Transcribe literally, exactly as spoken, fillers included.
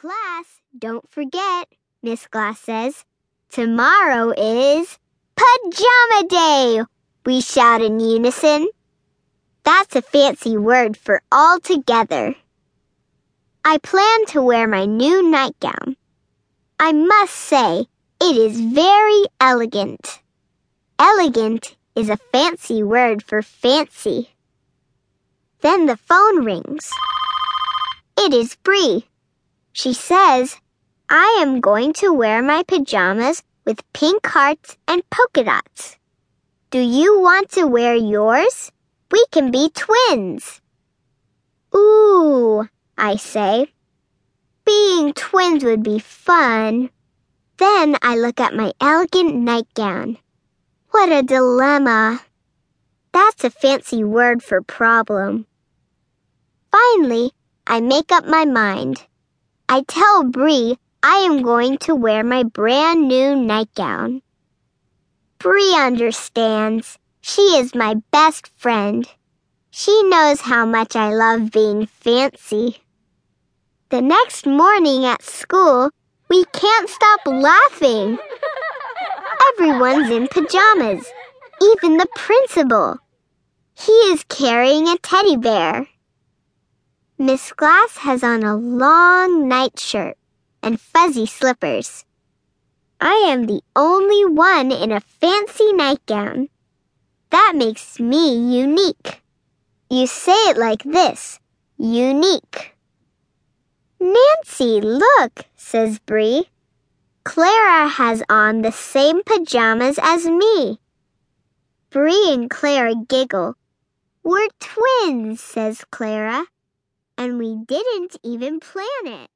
Class, don't forget, Miss Glass says, tomorrow is Pajama Day, we shout in unison. That's a fancy word for all together. I plan to wear my new nightgown. I must say, it is very elegant. Elegant is a fancy word for fancy. Then the phone rings. It is Bree. She says, I am going to wear my pajamas with pink hearts and polka dots. Do you want to wear yours? We can be twins. Ooh, I say. Being twins would be fun. Then I look at my elegant nightgown. What a dilemma. That's a fancy word for problem. Finally, I make up my mind. I tell Bree I am going to wear my brand new nightgown. Bree understands. She is my best friend. She knows how much I love being fancy. The next morning at school, we can't stop laughing. Everyone's in pajamas, even the principal. He is carrying a teddy bear. Miss Glass has on a long nightshirt and fuzzy slippers. I am the only one in a fancy nightgown. That makes me unique. You say it like this, unique. Nancy, look, says Bree. Clara has on the same pajamas as me. Bree and Clara giggle. We're twins, says Clara. And we didn't even plan it.